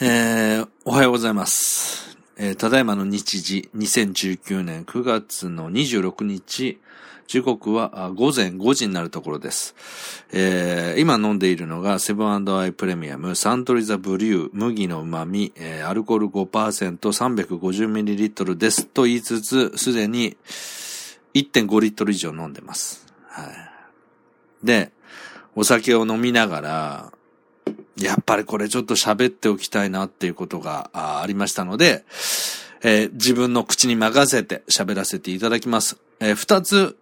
おはようございます。ただいまの日時、2019年9月の26日、時刻は午前5時になるところです。今飲んでいるのがセブン&アイプレミアムサントリーザブリュー麦の旨味、アルコール 5% 350ml ですと言いつつ、すでに 1.5 リットル以上飲んでます。はい。で、お酒を飲みながら、やっぱりこれちょっと喋っておきたいなっていうことがありましたので、自分の口に任せて喋らせていただきます。2つ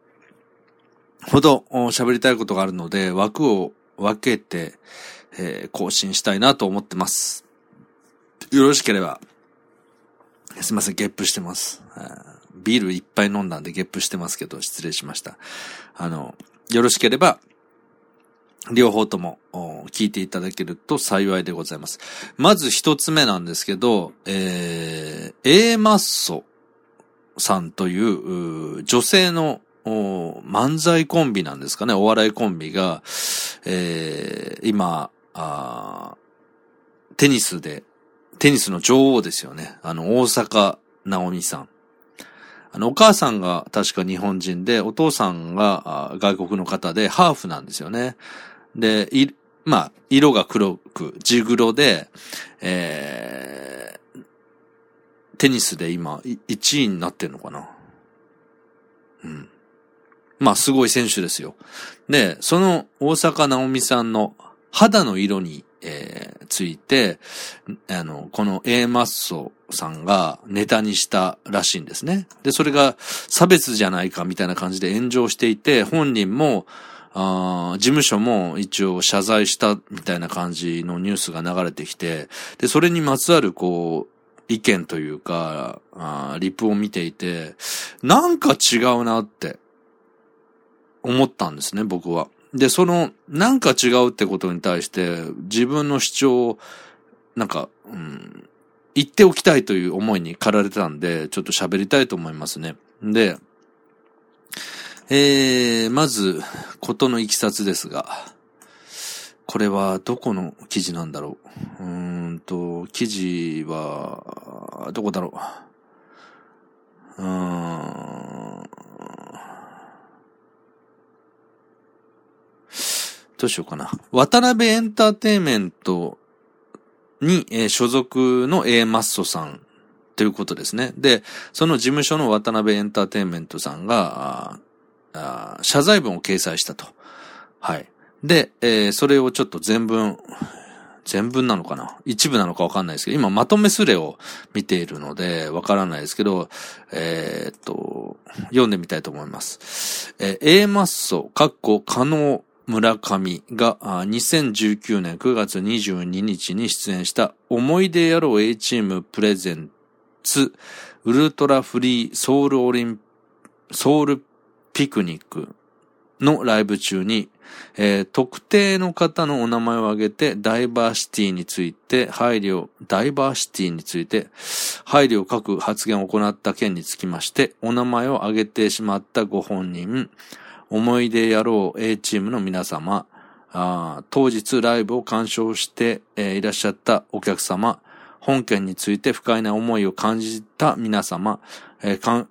ほど喋りたいことがあるので、枠を分けて、更新したいなと思ってます。よろしければ、すいません、ゲップしてます。ビールいっぱい飲んだんでゲップしてますけど、失礼しました。よろしければ、両方とも聞いていただけると幸いでございます。まず一つ目なんですけど、A マッソさんという女性の漫才コンビなんですかね、お笑いコンビが、今テニスの女王ですよね。大坂なおみさん。お母さんが確か日本人で、お父さんが外国の方でハーフなんですよね。で、色が黒く、地黒で、テニスで今、1位になってんのかな。うん。まあ、すごい選手ですよ。で、その大坂なおみさんの肌の色に、ついて、この A マッソさんがネタにしたらしいんですね。で、それが差別じゃないかみたいな感じで炎上していて、本人も、事務所も一応謝罪したみたいな感じのニュースが流れてきて、で、それにまつわるこう、意見というか、リプを見ていて、なんか違うなって思ったんですね、僕は。で、その、なんか違うってことに対して、自分の主張を、なんか、言っておきたいという思いに駆られたんで、ちょっと喋りたいと思いますね。で、まず、ことのいきさつですが、これはどこの記事なんだろう。記事は、どこだろう。どうしようかな。渡辺エンターテインメントに、所属の A マッソさんということですね。で、その事務所の渡辺エンターテインメントさんが、謝罪文を掲載したと。はい。で、それをちょっと全文なのかな、一部なのかわかんないですけど、今まとめスレを見ているのでわからないですけど、読んでみたいと思います。A マッソ、可能村上が2019年9月22日に出演した思い出野郎 A チームプレゼンツウルトラフリーソウルピクニックのライブ中に、特定の方のお名前を挙げてダイバーシティについて配慮を欠く発言を行った件につきまして、お名前を挙げてしまったご本人、思い出野郎 A チームの皆様、当日ライブを鑑賞して、いらっしゃったお客様、本件について不快な思いを感じた皆様、関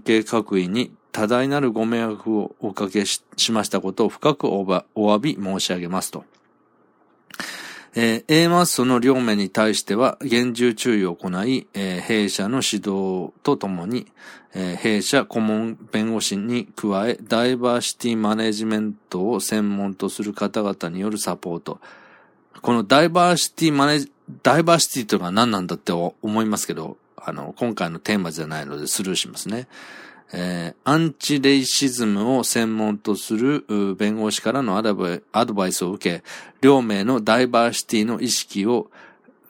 係各位に多大なるご迷惑をおかけ しましたことを深くお詫び申し上げますと。A マッソの両名に対しては厳重注意を行い、弊社の指導とともに、弊社顧問弁護士に加え、ダイバーシティマネジメントを専門とする方々によるサポート。このダイバーシティというのは何なんだって思いますけど、今回のテーマじゃないのでスルーしますね。アンチレイシズムを専門とする弁護士からのアドバイスを受け、両名のダイバーシティの意識を、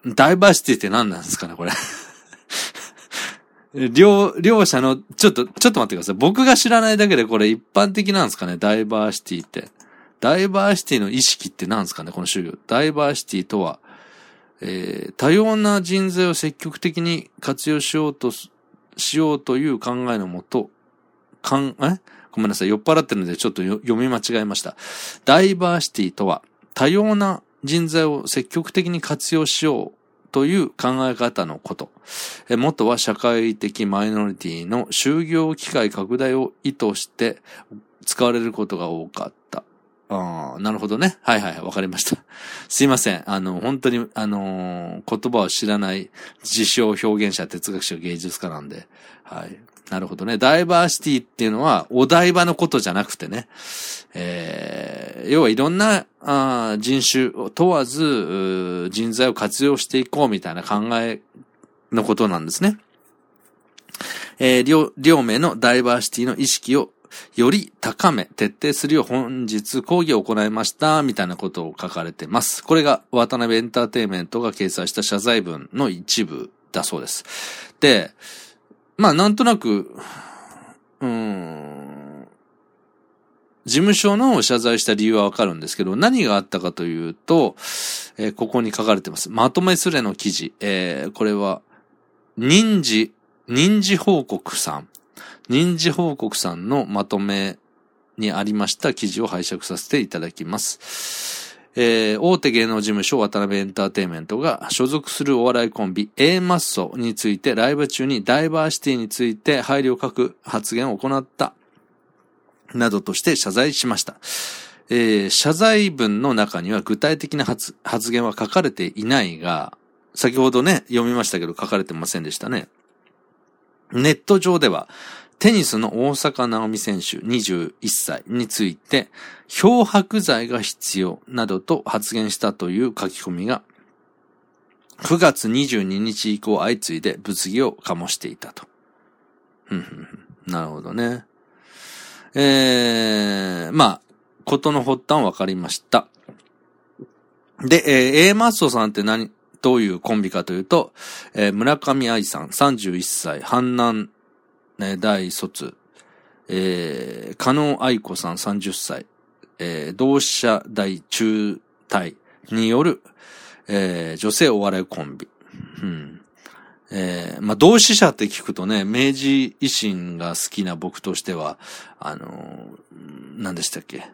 ダイバーシティって何なんですかね、これ。両者の、ちょっと待ってください。僕が知らないだけでこれ一般的なんですかね、ダイバーシティって。ダイバーシティの意識って何ですかね、この主語。ダイバーシティとは、多様な人材を積極的に活用しようという考えのもと、ごめんなさい、酔っ払ってるのでちょっと読み間違えました。ダイバーシティとは、多様な人材を積極的に活用しようという考え方のこと。元は社会的マイノリティの就業機会拡大を意図して使われることが多かった。ああ、なるほどね。はいはい、わかりました。すいません。本当に、言葉を知らない自称表現者、哲学者、芸術家なんで。はい。なるほどね。ダイバーシティっていうのは、お台場のことじゃなくてね。要はいろんな人種を問わず、人材を活用していこうみたいな考えのことなんですね。両名のダイバーシティの意識をより高め、徹底するよう本日講義を行いました、みたいなことを書かれてます。これが渡辺エンターテインメントが掲載した謝罪文の一部だそうです。で、まあなんとなく、事務所の謝罪した理由はわかるんですけど、何があったかというと、ここに書かれてます。まとめスレの記事。これは、人事報告さんのまとめにありました記事を拝借させていただきます。大手芸能事務所渡辺エンターテインメントが所属するお笑いコンビ A マッソについてライブ中にダイバーシティについて配慮欠く発言を行ったなどとして謝罪しました。謝罪文の中には具体的な発言は書かれていないが、先ほどね、読みましたけど書かれてませんでしたね。ネット上ではテニスの大坂なおみ選手21歳について漂白剤が必要などと発言したという書き込みが9月22日以降相次いで物議を醸していたと。なるほどね。まあ、ことの発端わかりました。で、A マッソさんってどういうコンビかというと、村上愛さん31歳、阪南、大卒、加納愛子さん30歳、同志社大中退による、女性お笑いコンビ。まあ、同志社って聞くとね、明治維新が好きな僕としては、何でしたっけ、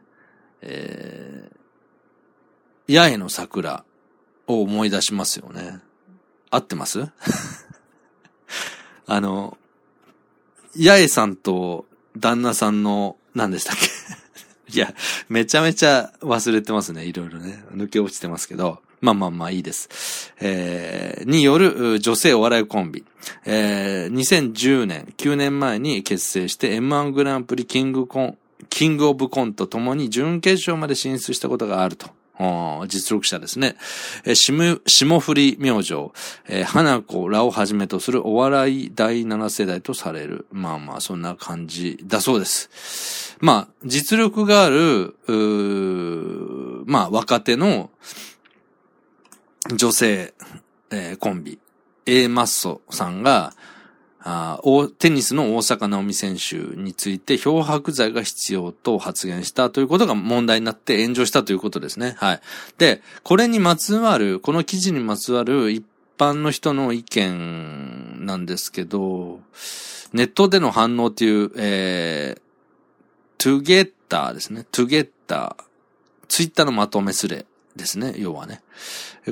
八重の桜を思い出しますよね。合ってます？八重さんと旦那さんの、何でしたっけいや、めちゃめちゃ忘れてますね。いろいろね。抜け落ちてますけど。まあいいです。による女性お笑いコンビ。2010年、9年前に結成して M1 グランプリキングオブコントともに準決勝まで進出したことがあると。実力者ですね。霜降り明星、花子らをはじめとするお笑い第7世代とされる。まあ、そんな感じだそうです。まあ、実力がある、まあ、若手の女性、コンビ、A マッソさんが、テニスの大坂なおみ選手について漂白剤が必要と発言したということが問題になって炎上したということですね。はい。で、この記事にまつわる一般の人の意見なんですけど、ネットでの反応という、トゥゲッター、ツイッターのまとめスレですね、要はね。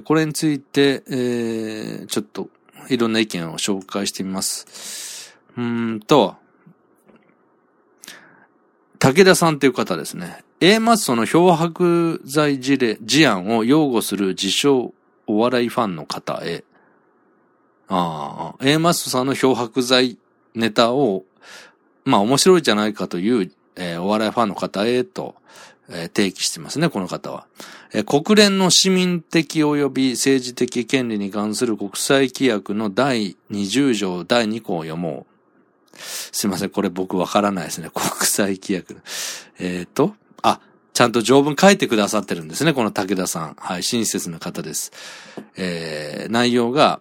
これについて、ちょっと、いろんな意見を紹介してみます。武田さんという方ですね。A マッソの漂白剤事案を擁護する自称お笑いファンの方へ。A マッソさんの漂白剤ネタを、まあ面白いじゃないかという、お笑いファンの方へと、提起してますね、この方は。国連の市民的及び政治的権利に関する国際規約の第20条第2項を読もう。すいません、これ僕わからないですね、国際規約。ちゃんと条文書いてくださってるんですね、この武田さん。はい、親切な方です。内容が、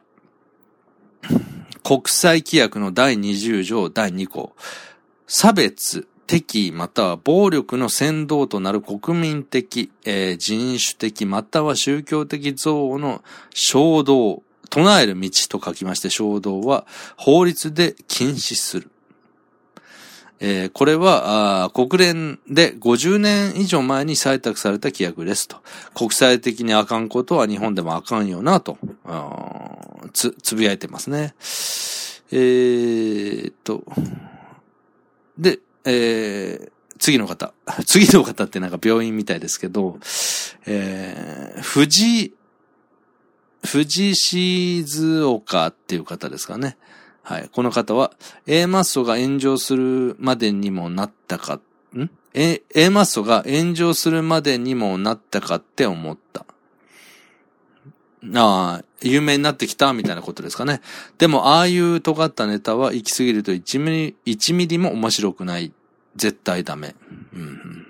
国際規約の第20条第2項。差別。敵または暴力の扇動となる国民的、人種的または宗教的憎悪の衝動、唱える道と書きまして、衝動は法律で禁止する。これは国連で50年以上前に採択された規約ですと。国際的にあかんことは日本でもあかんよなと、つぶやいてますね。で、次の方ってなんか病院みたいですけど、藤井静岡っていう方ですかね。はい。この方は、A マッソが炎上するまでにもなったか、A マッソが炎上するまでにもなったかって思った。ああ、有名になってきたみたいなことですかね。でも、ああいう尖ったネタは行き過ぎると1ミリも面白くない。絶対ダメ。うん、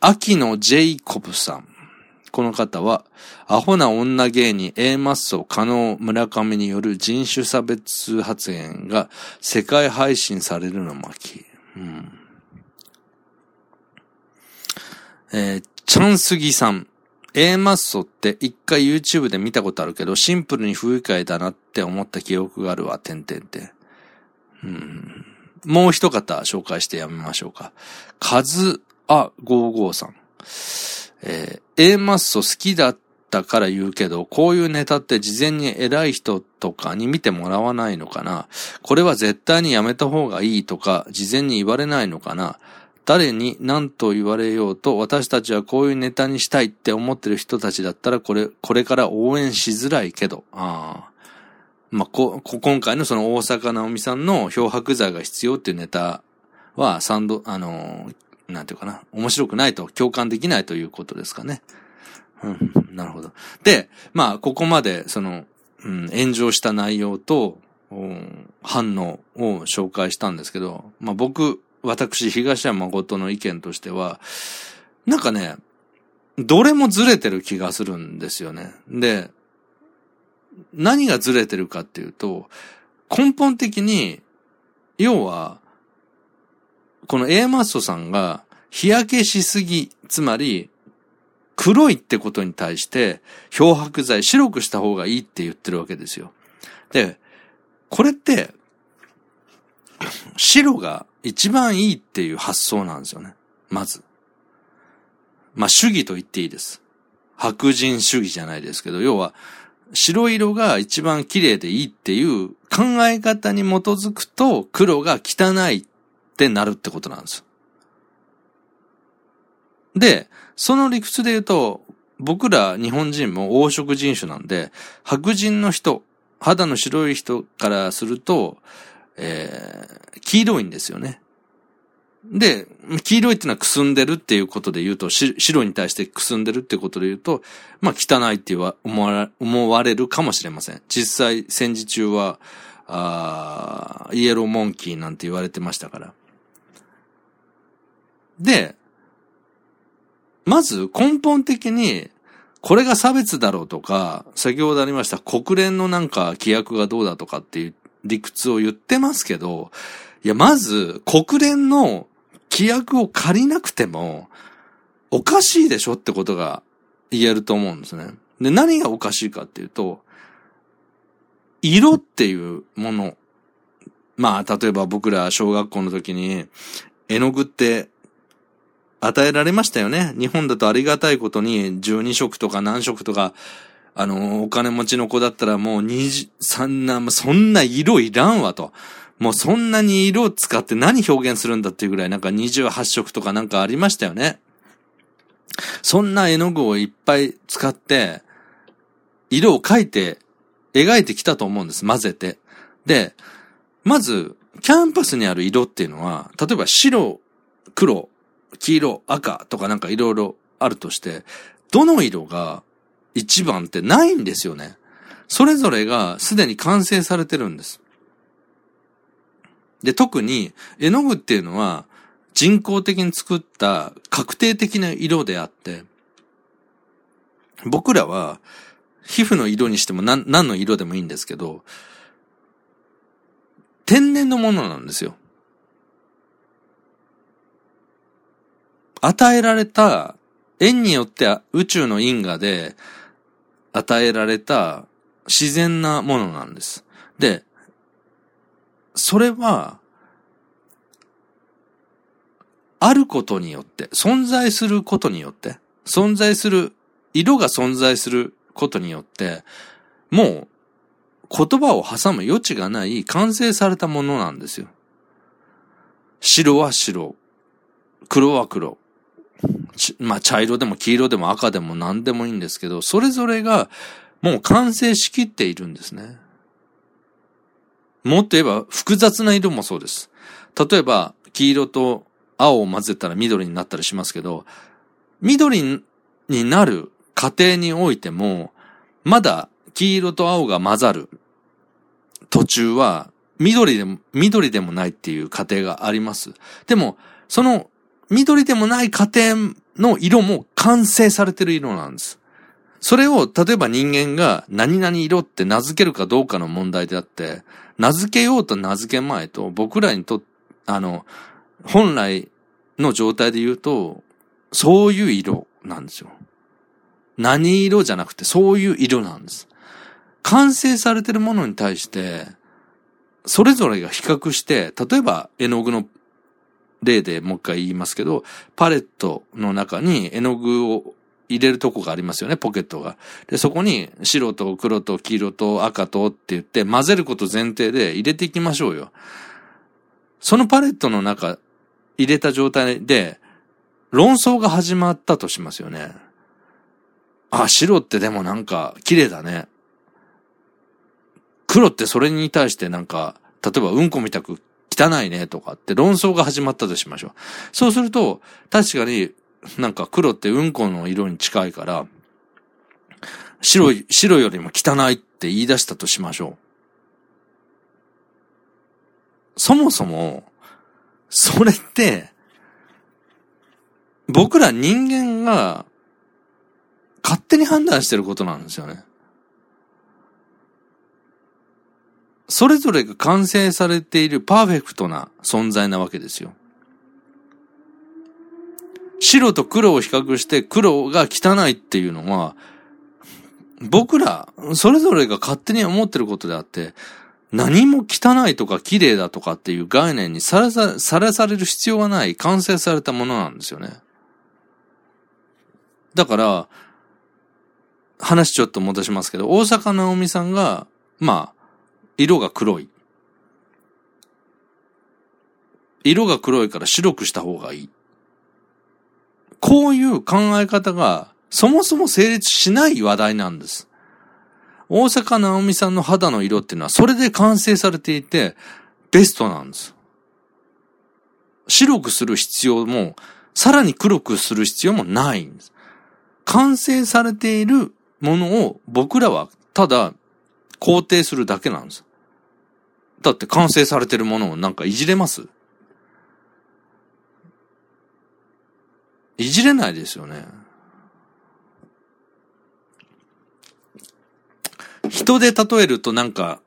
秋野ジェイコブさん。この方は、アホな女芸人 A マッソ加納村上による人種差別発言が世界配信されるの巻。うん。チャンスギさん。A マッソって一回 YouTube で見たことあるけど、シンプルに不愉快だなって思った記憶があるわ、うん。もう一方紹介してやめましょうか。カズア55さん。A マッソ好きだったから言うけど、こういうネタって事前に偉い人とかに見てもらわないのかな。これは絶対にやめた方がいいとか事前に言われないのかな。誰に何と言われようと、私たちはこういうネタにしたいって思ってる人たちだったら、これから応援しづらいけど。まあ、今回のその大坂なおみさんの漂白剤が必要っていうネタはなんていうかな、面白くないと、共感できないということですかね。うん、なるほど。で、まあ、ここまで、炎上した内容と、反応を紹介したんですけど、まあ、私、東山誠の意見としては、なんかね、どれもずれてる気がするんですよね。で、何がずれてるかっていうと、根本的に、要は、この A マッソさんが日焼けしすぎ、つまり黒いってことに対して漂白剤白くした方がいいって言ってるわけですよ。で、これって白が一番いいっていう発想なんですよね。まず。まあ、主義と言っていいです。白人主義じゃないですけど、要は白色が一番綺麗でいいっていう考え方に基づくと黒が汚いってなるってことなんです。で、その理屈で言うと、僕ら日本人も黄色人種なんで、白人の人、肌の白い人からすると、黄色いんですよね。で、黄色いってのはくすんでるっていうことで言うと、白に対してくすんでるってことで言うと、まあ汚いって思われるかもしれません。実際戦時中は、イエローモンキーなんて言われてましたから。で、まず根本的にこれが差別だろうとか、先ほどありました国連のなんか規約がどうだとかっていう理屈を言ってますけど、いやまず国連の規約を借りなくてもおかしいでしょってことが言えると思うんですね。で、何がおかしいかっていうと、色っていうもの。まあ、例えば僕ら小学校の時に絵の具って与えられましたよね。日本だとありがたいことに12色とか何色とか、お金持ちの子だったらもうそんな色いらんわと。もうそんなに色を使って何表現するんだっていうぐらいなんか28色とかなんかありましたよね。そんな絵の具をいっぱい使って、色を描いて、描いてきたと思うんです。混ぜて。で、まず、キャンパスにある色っていうのは、例えば白、黒、黄色、赤とかなんかいろいろあるとして、どの色が一番ってないんですよね。それぞれがすでに完成されてるんです。で、特に絵の具っていうのは人工的に作った確定的な色であって、僕らは、皮膚の色にしても何の色でもいいんですけど、天然のものなんですよ。与えられた、縁によって宇宙の因果で与えられた自然なものなんです。で、それは、あることによって、存在することによって、存在する、色が存在することによって、もう言葉を挟む余地がない完成されたものなんですよ。白は白、黒は黒、まあ茶色でも黄色でも赤でも何でもいいんですけど、それぞれがもう完成しきっているんですね。もっと言えば複雑な色もそうです。例えば黄色と青を混ぜたら緑になったりしますけど、緑になる過程においても、まだ黄色と青が混ざる途中は緑でもないっていう過程があります。でも、その緑でもない過程の色も完成されてる色なんです。それを例えば人間が何々色って名付けるかどうかの問題であって、名付けようと名付けまいと、僕らにとって、本来の状態で言うと、そういう色なんですよ。何色じゃなくて、そういう色なんです。完成されてるものに対して、それぞれが比較して、例えば絵の具の例でもう一回言いますけど、パレットの中に絵の具を入れるとこがありますよね、ポケットが。で、そこに白と黒と黄色と赤とって言って混ぜること前提で入れていきましょうよ。そのパレットの中入れた状態で論争が始まったとしますよね。あ、白ってでもなんか綺麗だね。黒ってそれに対してなんか、例えばうんこみたく汚いねとかって論争が始まったとしましょう。そうすると、確かになんか黒ってうんこの色に近いから、白よりも汚いって言い出したとしましょう。そもそも、それって、僕ら人間が勝手に判断してることなんですよね。それぞれが完成されているパーフェクトな存在なわけですよ。白と黒を比較して黒が汚いっていうのは、僕らそれぞれが勝手に思ってることであって、何も汚いとか綺麗だとかっていう概念にされる必要がない完成されたものなんですよね。だから、話ちょっと戻しますけど、大坂なおみさんが、まあ、色が黒い。色が黒いから白くした方がいい。こういう考え方が、そもそも成立しない話題なんです。大坂なおみさんの肌の色っていうのはそれで完成されていてベストなんです。白くする必要もさらに黒くする必要もないんです。完成されているものを僕らはただ肯定するだけなんです。だって完成されているものをなんかいじれます?いじれないですよね。人で例えるとなんか、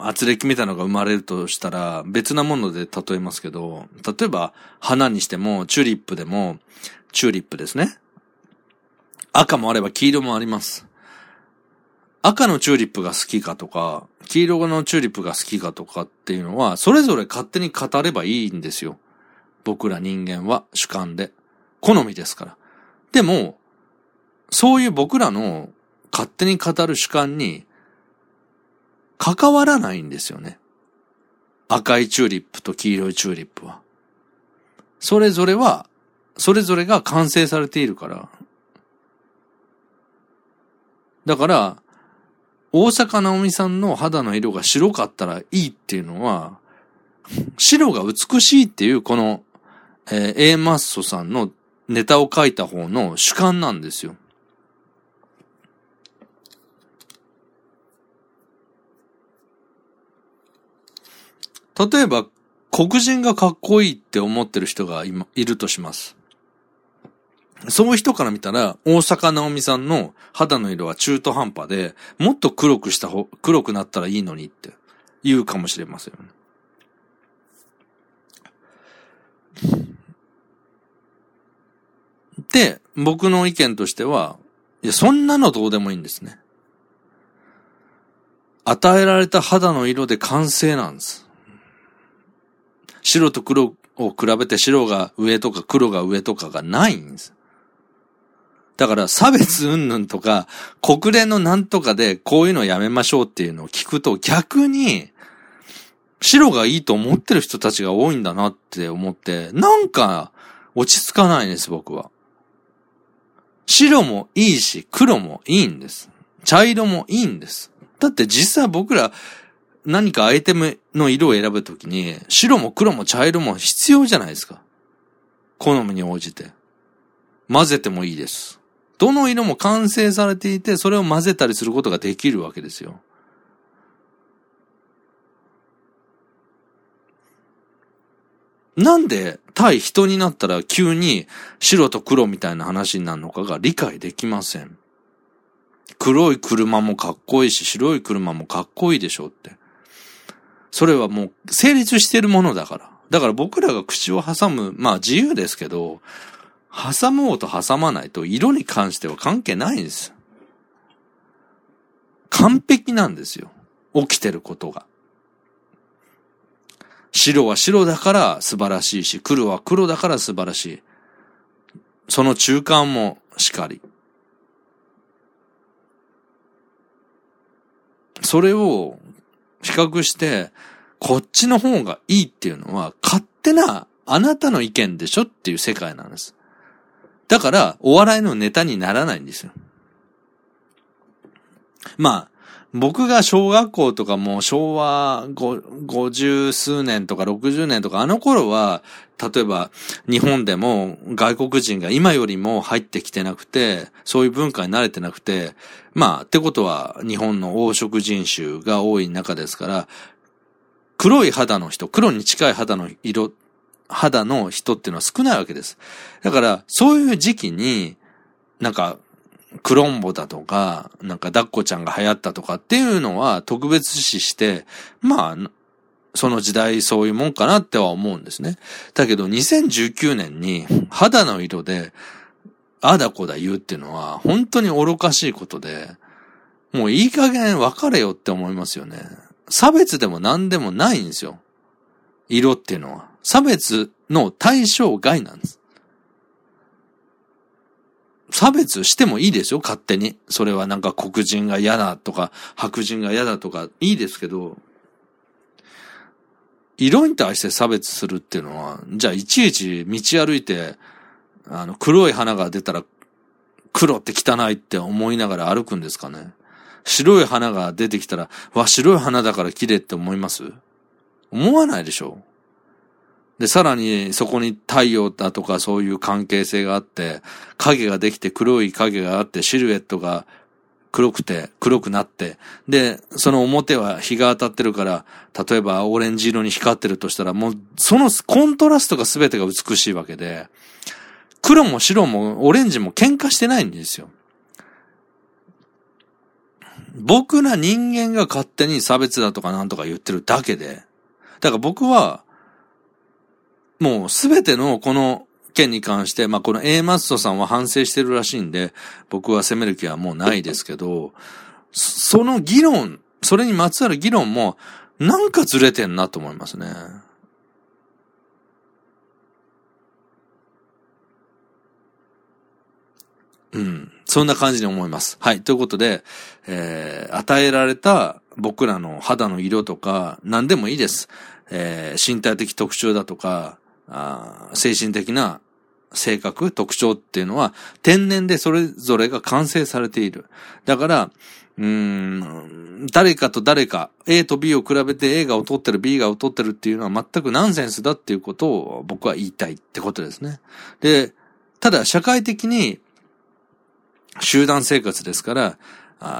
圧力みたいなのが生まれるとしたら、別なもので例えますけど、例えば、花にしても、チューリップですね。赤もあれば黄色もあります。赤のチューリップが好きかとか、黄色のチューリップが好きかとかっていうのは、それぞれ勝手に語ればいいんですよ。僕ら人間は主観で。好みですから。でも、そういう僕らの、勝手に語る主観に関わらないんですよね。赤いチューリップと黄色いチューリップは。それぞれが完成されているから。だから、大坂なおみさんの肌の色が白かったらいいっていうのは、白が美しいっていうこの、Aマッソさんのネタを書いた方の主観なんですよ。例えば、黒人がかっこいいって思ってる人がいるとします。そういう人から見たら、大坂なおみさんの肌の色は中途半端で、もっと黒くなったらいいのにって言うかもしれませんよね。で、僕の意見としては、いや、そんなのどうでもいいんですね。与えられた肌の色で完成なんです。白と黒を比べて白が上とか黒が上とかがないんです。だから差別云々とか国連のなんとかでこういうのやめましょうっていうのを聞くと、逆に白がいいと思ってる人たちが多いんだなって思って、なんか落ち着かないんです。僕は白もいいし黒もいいんです。茶色もいいんです。だって実際僕ら何かアイテムの色を選ぶときに白も黒も茶色も必要じゃないですか。好みに応じて混ぜてもいいです。どの色も完成されていて、それを混ぜたりすることができるわけですよ。なんで対人になったら急に白と黒みたいな話になるのかが理解できません。黒い車もかっこいいし白い車もかっこいいでしょうって、それはもう成立しているものだから。だから僕らが口を挟む、まあ自由ですけど、挟もうと挟まないと色に関しては関係ないんです。完璧なんですよ、起きてることが。白は白だから素晴らしいし、黒は黒だから素晴らしい。その中間もしかり。それを比較して、こっちの方がいいっていうのは勝手なあなたの意見でしょっていう世界なんです。だからお笑いのネタにならないんですよ。まあ、僕が小学校とかも昭和50数年とか60年とかあの頃は、例えば日本でも外国人が今よりも入ってきてなくて、そういう文化に慣れてなくて、まあってことは日本の黄色人種が多い中ですから、黒い肌の人、黒に近い肌の人っていうのは少ないわけです。だからそういう時期になんかクロンボだとか、なんか抱っこちゃんが流行ったとかっていうのは特別視して、まあ、その時代そういうもんかなっては思うんですね。だけど2019年に肌の色であだこだ言うっていうのは本当に愚かしいことで、もういい加減別れよって思いますよね。差別でも何でもないんですよ。色っていうのは。差別の対象外なんです。差別してもいいですよ、勝手に。それはなんか黒人が嫌だとか、白人が嫌だとか、いいですけど、色に対して差別するっていうのは、じゃあいちいち道歩いて、黒い花が出たら、黒って汚いって思いながら歩くんですかね。白い花が出てきたら、わ、白い花だから綺麗って思います？思わないでしょ。で、さらにそこに太陽だとかそういう関係性があって、影ができて黒い影があって、シルエットが黒くなって、で、その表は日が当たってるから、例えばオレンジ色に光ってるとしたら、もうそのコントラストが全てが美しいわけで、黒も白もオレンジも喧嘩してないんですよ。僕ら人間が勝手に差別だとかなんとか言ってるだけで、だから僕は、もうすべてのこの件に関して、まあ、この A マストさんは反省してるらしいんで、僕は責める気はもうないですけど、その議論、それにまつわる議論も、なんかずれてんなと思いますね。うん。そんな感じに思います。はい。ということで、与えられた僕らの肌の色とか、何でもいいです。身体的特徴だとか、精神的な性格、特徴っていうのは天然でそれぞれが完成されている。だから、誰かと誰か、A と B を比べて A が劣ってる B が劣ってるっていうのは全くナンセンスだっていうことを僕は言いたいってことですね。で、ただ社会的に集団生活ですから、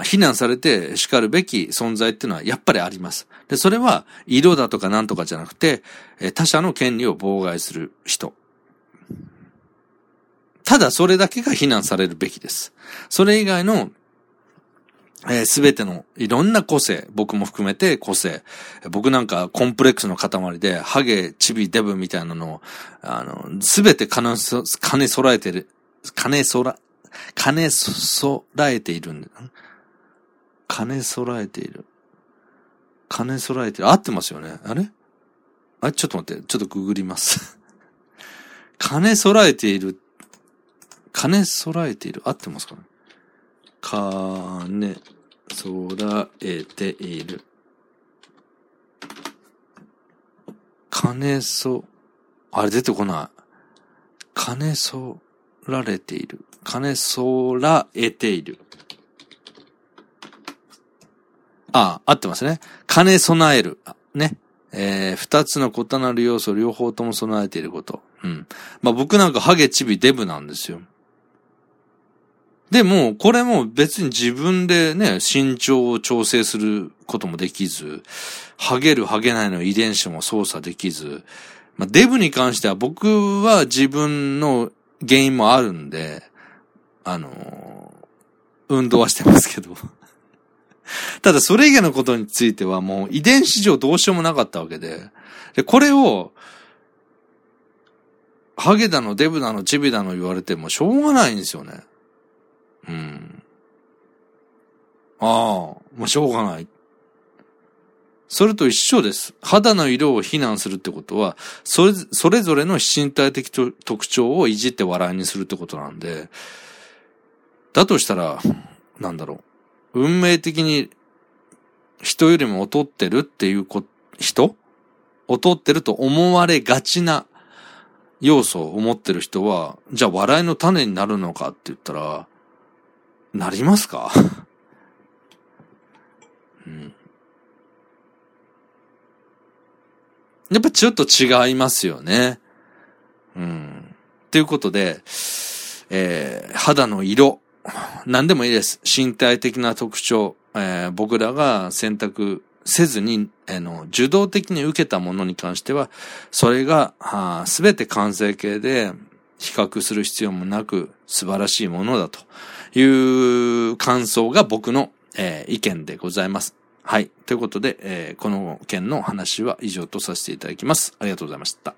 非難されて叱るべき存在っていうのはやっぱりあります。で、それは色だとかなんとかじゃなくて、他者の権利を妨害する人。ただそれだけが非難されるべきです。それ以外の、すべてのいろんな個性、僕も含めて個性。僕なんかコンプレックスの塊で、ハゲ、チビ、デブみたいなのを、すべて金揃えている。合ってますよね。あれあれちょっと待って、ちょっとググります。金揃えている。合ってますかね。金揃えている。あれ出てこない。金揃えている。ああ、合ってますね。金備える。ね。二つの異なる要素、両方とも備えていること。うん。まあ、僕なんかハゲチビデブなんですよ。でも、これも別に自分でね、身長を調整することもできず、ハゲるハゲないの遺伝子も操作できず、まあ、デブに関しては僕は自分の原因もあるんで、運動はしてますけど。ただそれ以外のことについてはもう遺伝子上どうしようもなかったわけで。で、これを、ハゲだのデブだのチビだの言われてもしょうがないんですよね。うん。ああ、もうしょうがない。それと一緒です。肌の色を非難するってことは、それぞれの身体的特徴をいじって笑いにするってことなんで、だとしたら、なんだろう。運命的に人よりも劣ってるっていう人?劣ってると思われがちな要素を持ってる人は、じゃあ笑いの種になるのかって言ったら、なりますかうん。やっぱちょっと違いますよね。うん。ということで、肌の色、何でもいいです。身体的な特徴、僕らが選択せずに、受動的に受けたものに関しては、それがすべて完成形で比較する必要もなく素晴らしいものだという感想が僕の、意見でございます。はい。ということで、この件の話は以上とさせていただきます。ありがとうございました。